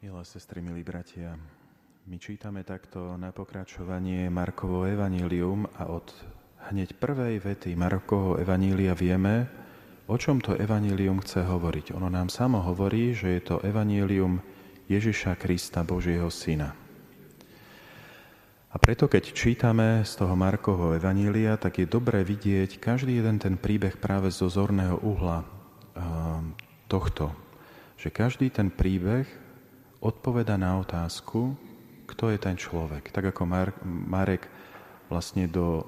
Milé sestry, milí bratia, my čítame takto na pokračovanie Markovo evanjelium a od hneď prvej vety Markovho evanjelia vieme, o čom to evanjelium chce hovoriť. Ono nám samo hovorí, že je to evanjelium Ježiša Krista, Božieho Syna. A preto, keď čítame z toho Markovho evanjelia, tak je dobré vidieť každý jeden ten príbeh práve zo zorného uhla tohto. Že každý ten príbeh odpoveda na otázku, kto je ten človek. Tak ako Marek vlastne do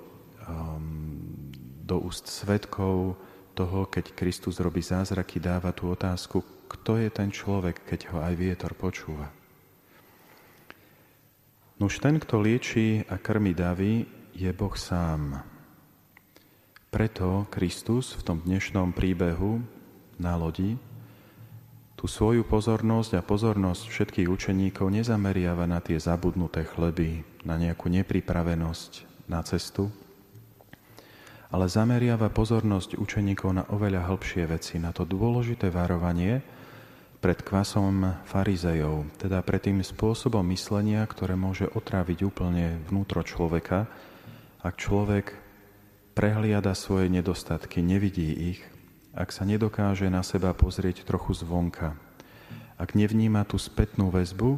úst svedkov toho, keď Kristus robí zázraky, dáva tú otázku, kto je ten človek, keď ho aj vietor počúva. Nuž ten, kto liečí a krmi davy, je Boh sám. Preto Kristus v tom dnešnom príbehu na lodi tú svoju pozornosť a pozornosť všetkých učeníkov nezameriava na tie zabudnuté chleby, na nejakú nepripravenosť na cestu, ale zameriava pozornosť učeníkov na oveľa hĺbšie veci, na to dôležité varovanie pred kvasom farizejov, teda pred tým spôsobom myslenia, ktoré môže otráviť úplne vnútro človeka, ak človek prehliada svoje nedostatky, nevidí ich, ak sa nedokáže na seba pozrieť trochu zvonka, ak nevníma tú spätnú väzbu,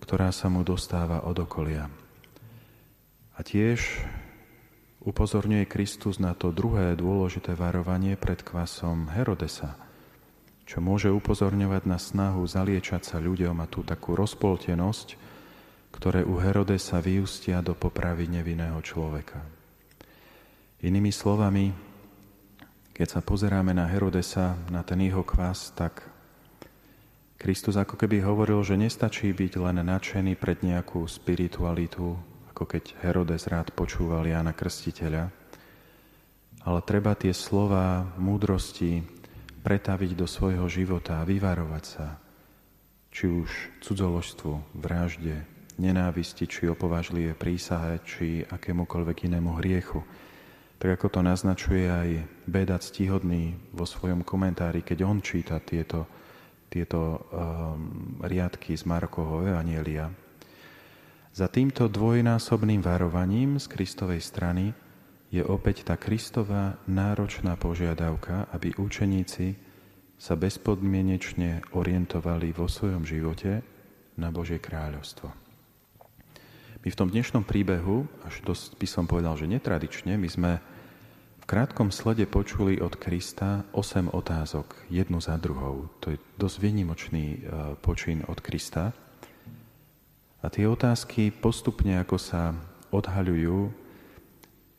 ktorá sa mu dostáva od okolia. A tiež upozorňuje Kristus na to druhé dôležité varovanie pred kvasom Herodesa, čo môže upozorňovať na snahu zaliečať sa ľuďom a tú takú rozpoltenosť, ktoré u Herodesa vyústia do popravy nevinného človeka. Inými slovami, keď sa pozeráme na Herodesa, na ten jeho kvás, tak Kristus ako keby hovoril, že nestačí byť len nadšený pred nejakú spiritualitu, ako keď Herodes rád počúval Jána Krstiteľa, ale treba tie slová múdrosti pretaviť do svojho života a vyvarovať sa, či už cudzoložstvu, vražde, nenávisti, či opovážlivé prísahe, či akémukoľvek inému hriechu. Tak ako to naznačuje aj Béda Ctíhodný vo svojom komentári, keď on číta tieto riadky z Markovho evanjelia. Za týmto dvojnásobným varovaním z Kristovej strany je opäť tá Kristova náročná požiadavka, aby učeníci sa bezpodmienečne orientovali vo svojom živote na Božie kráľovstvo. My v tom dnešnom príbehu, až dosť by som povedal, že netradične, my sme v krátkom slede počuli od Krista 8 otázok, jednu za druhou. To je dosť výnimočný počin od Krista. A tie otázky postupne, ako sa odhaľujú,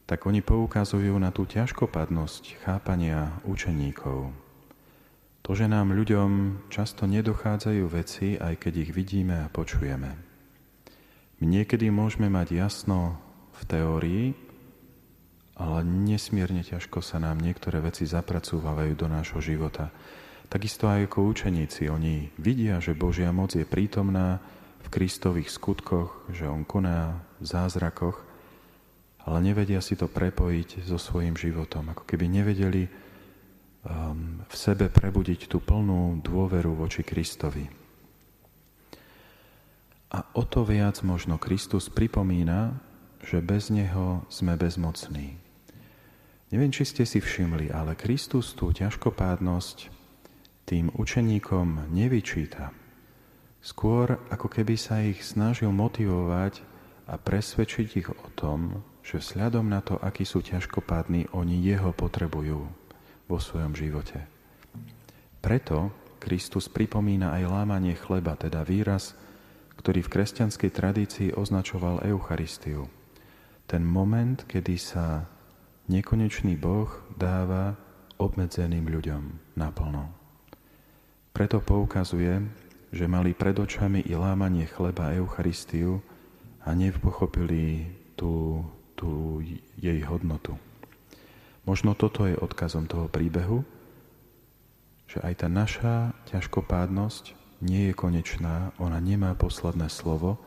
tak oni poukazujú na tú ťažkopadnosť chápania učeníkov. To, že nám ľuďom často nedochádzajú veci, aj keď ich vidíme a počujeme. My niekedy môžeme mať jasno v teórii, ale nesmierne ťažko sa nám niektoré veci zapracúvajú do nášho života. Takisto aj ako učeníci, oni vidia, že Božia moc je prítomná v Kristových skutkoch, že on koná v zázrakoch, ale nevedia si to prepojiť so svojím životom. Ako keby nevedeli v sebe prebudiť tú plnú dôveru voči Kristovi. A o to viac možno Kristus pripomína, že bez neho sme bezmocní. Neviem, či ste si všimli, ale Kristus tú ťažkopádnosť tým učeníkom nevyčíta. Skôr ako keby sa ich snažil motivovať a presvedčiť ich o tom, že vzhľadom na to, akí sú ťažkopádni, oni jeho potrebujú vo svojom živote. Preto Kristus pripomína aj lámanie chleba, teda výraz, ktorý v kresťanskej tradícii označoval Eucharistiu. Ten moment, kedy sa nekonečný Boh dáva obmedzeným ľuďom naplno. Preto poukazuje, že mali pred očami i lámanie chleba a Eucharistiu a nepochopili tú jej hodnotu. Možno toto je odkazom toho príbehu, že aj tá naša ťažkopádnosť nie je konečná, ona nemá posledné slovo,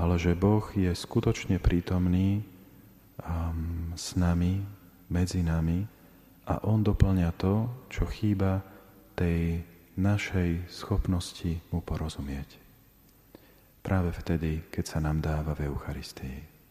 ale že Boh je skutočne prítomný s nami, medzi nami a on doplňa to, čo chýba tej našej schopnosti mu porozumieť. práve vtedy, keď sa nám dáva v Eucharistii.